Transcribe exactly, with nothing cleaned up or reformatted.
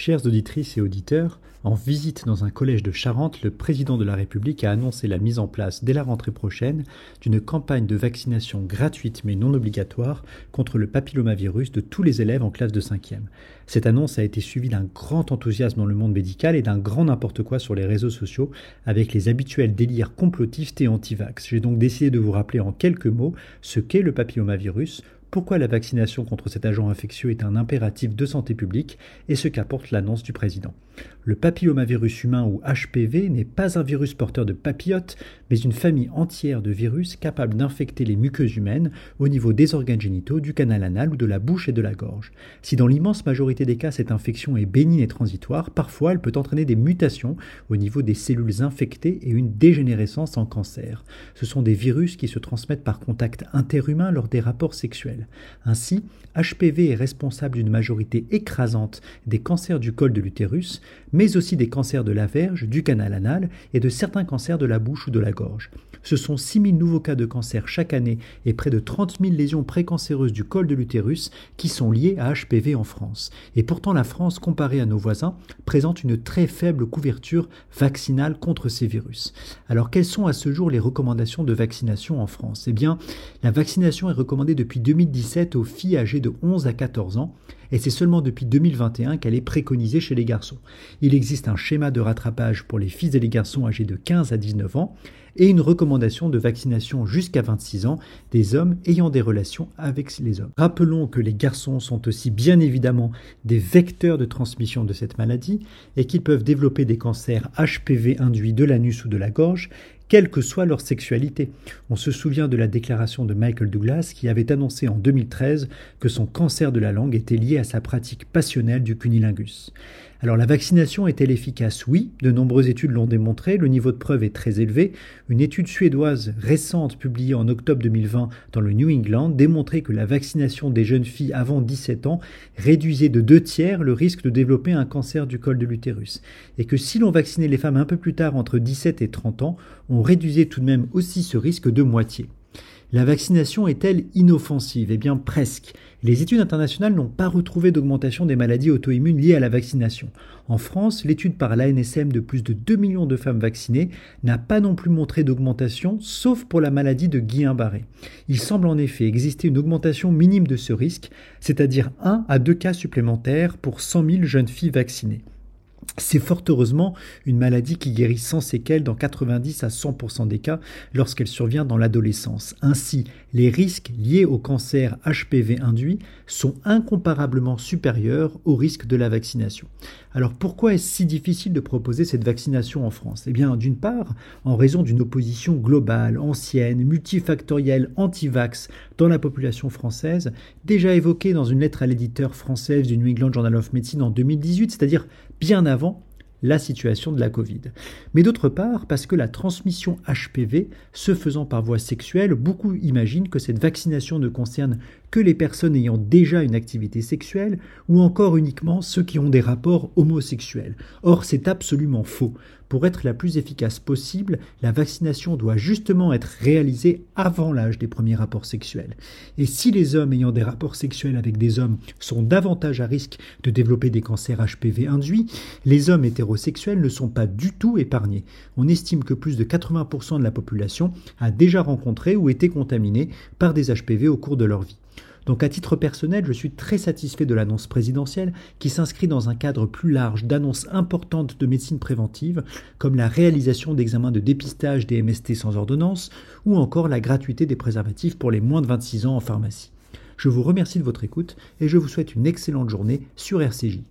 Chères auditrices et auditeurs, en visite dans un collège de Charente, le président de la République a annoncé la mise en place dès la rentrée prochaine d'une campagne de vaccination gratuite mais non obligatoire contre le papillomavirus de tous les élèves en classe de cinquième. Cette annonce a été suivie d'un grand enthousiasme dans le monde médical et d'un grand n'importe quoi sur les réseaux sociaux avec les habituels délires complotistes et anti-vax. J'ai donc décidé de vous rappeler en quelques mots ce qu'est le papillomavirus, pourquoi la vaccination contre cet agent infectieux est un impératif de santé publique et ce qu'apporte l'annonce du président. Le papillomavirus humain ou H P V n'est pas un virus porteur de papillotes, mais une famille entière de virus capables d'infecter les muqueuses humaines au niveau des organes génitaux, du canal anal ou de la bouche et de la gorge. Si dans l'immense majorité des cas cette infection est bénigne et transitoire, parfois elle peut entraîner des mutations au niveau des cellules infectées et une dégénérescence en cancer. Ce sont des virus qui se transmettent par contact interhumain lors des rapports sexuels. Ainsi, H P V est responsable d'une majorité écrasante des cancers du col de l'utérus, mais aussi des cancers de la verge, du canal anal et de certains cancers de la bouche ou de la gorge. Ce sont six mille nouveaux cas de cancer chaque année et près de trente mille lésions précancéreuses du col de l'utérus qui sont liées à H P V en France. Et pourtant la France, comparée à nos voisins, présente une très faible couverture vaccinale contre ces virus. Alors quelles sont à ce jour les recommandations de vaccination en France ? Eh bien, la vaccination est recommandée depuis deux mille dix-sept aux filles âgées de onze à quatorze ans, et c'est seulement depuis deux mille vingt et un qu'elle est préconisée chez les garçons. Il existe un schéma de rattrapage pour les filles et les garçons âgés de quinze à dix-neuf ans et une recommandation de vaccination jusqu'à vingt-six ans des hommes ayant des relations avec les hommes. Rappelons que les garçons sont aussi bien évidemment des vecteurs de transmission de cette maladie et qu'ils peuvent développer des cancers H P V induits de l'anus ou de la gorge, quelle que soit leur sexualité. On se souvient de la déclaration de Michael Douglas qui avait annoncé en deux mille treize que son cancer de la langue était lié à sa pratique passionnelle du cunnilingus. Alors la vaccination est-elle efficace ? Oui, de nombreuses études l'ont démontré, le niveau de preuve est très élevé. Une étude suédoise récente publiée en octobre deux mille vingt dans le New England démontrait que la vaccination des jeunes filles avant dix-sept ans réduisait de deux tiers le risque de développer un cancer du col de l'utérus. Et que si l'on vaccinait les femmes un peu plus tard, entre dix-sept et trente ans, on réduisait tout de même aussi ce risque de moitié. La vaccination est-elle inoffensive ? Eh bien presque. Les études internationales n'ont pas retrouvé d'augmentation des maladies auto-immunes liées à la vaccination. En France, l'étude par l'A N S M de plus de deux millions de femmes vaccinées n'a pas non plus montré d'augmentation, sauf pour la maladie de Guillain-Barré. Il semble en effet exister une augmentation minime de ce risque, c'est-à-dire un à deux cas supplémentaires pour cent mille jeunes filles vaccinées. C'est fort heureusement une maladie qui guérit sans séquelles dans quatre-vingt-dix à cent pour cent des cas lorsqu'elle survient dans l'adolescence. Ainsi, les risques liés au cancer H P V induit sont incomparablement supérieurs aux risques de la vaccination. Alors pourquoi est-ce si difficile de proposer cette vaccination en France ? Eh bien, d'une part, en raison d'une opposition globale, ancienne, multifactorielle, anti-vax dans la population française, déjà évoquée dans une lettre à l'éditeur française du New England Journal of Medicine en deux mille dix-huit, c'est-à-dire bien avant la situation de la Covid. Mais d'autre part, parce que la transmission H P V se faisant par voie sexuelle, beaucoup imaginent que cette vaccination ne concerne que les personnes ayant déjà une activité sexuelle ou encore uniquement ceux qui ont des rapports homosexuels. Or, c'est absolument faux. Pour être la plus efficace possible, la vaccination doit justement être réalisée avant l'âge des premiers rapports sexuels. Et si les hommes ayant des rapports sexuels avec des hommes sont davantage à risque de développer des cancers H P V induits, les hommes hétérosexuels ne sont pas du tout épargnés. On estime que plus de quatre-vingts pour cent de la population a déjà rencontré ou été contaminée par des H P V au cours de leur vie. Donc à titre personnel, je suis très satisfait de l'annonce présidentielle qui s'inscrit dans un cadre plus large d'annonces importantes de médecine préventive comme la réalisation d'examens de dépistage des M S T sans ordonnance ou encore la gratuité des préservatifs pour les moins de vingt-six ans en pharmacie. Je vous remercie de votre écoute et je vous souhaite une excellente journée sur R C J.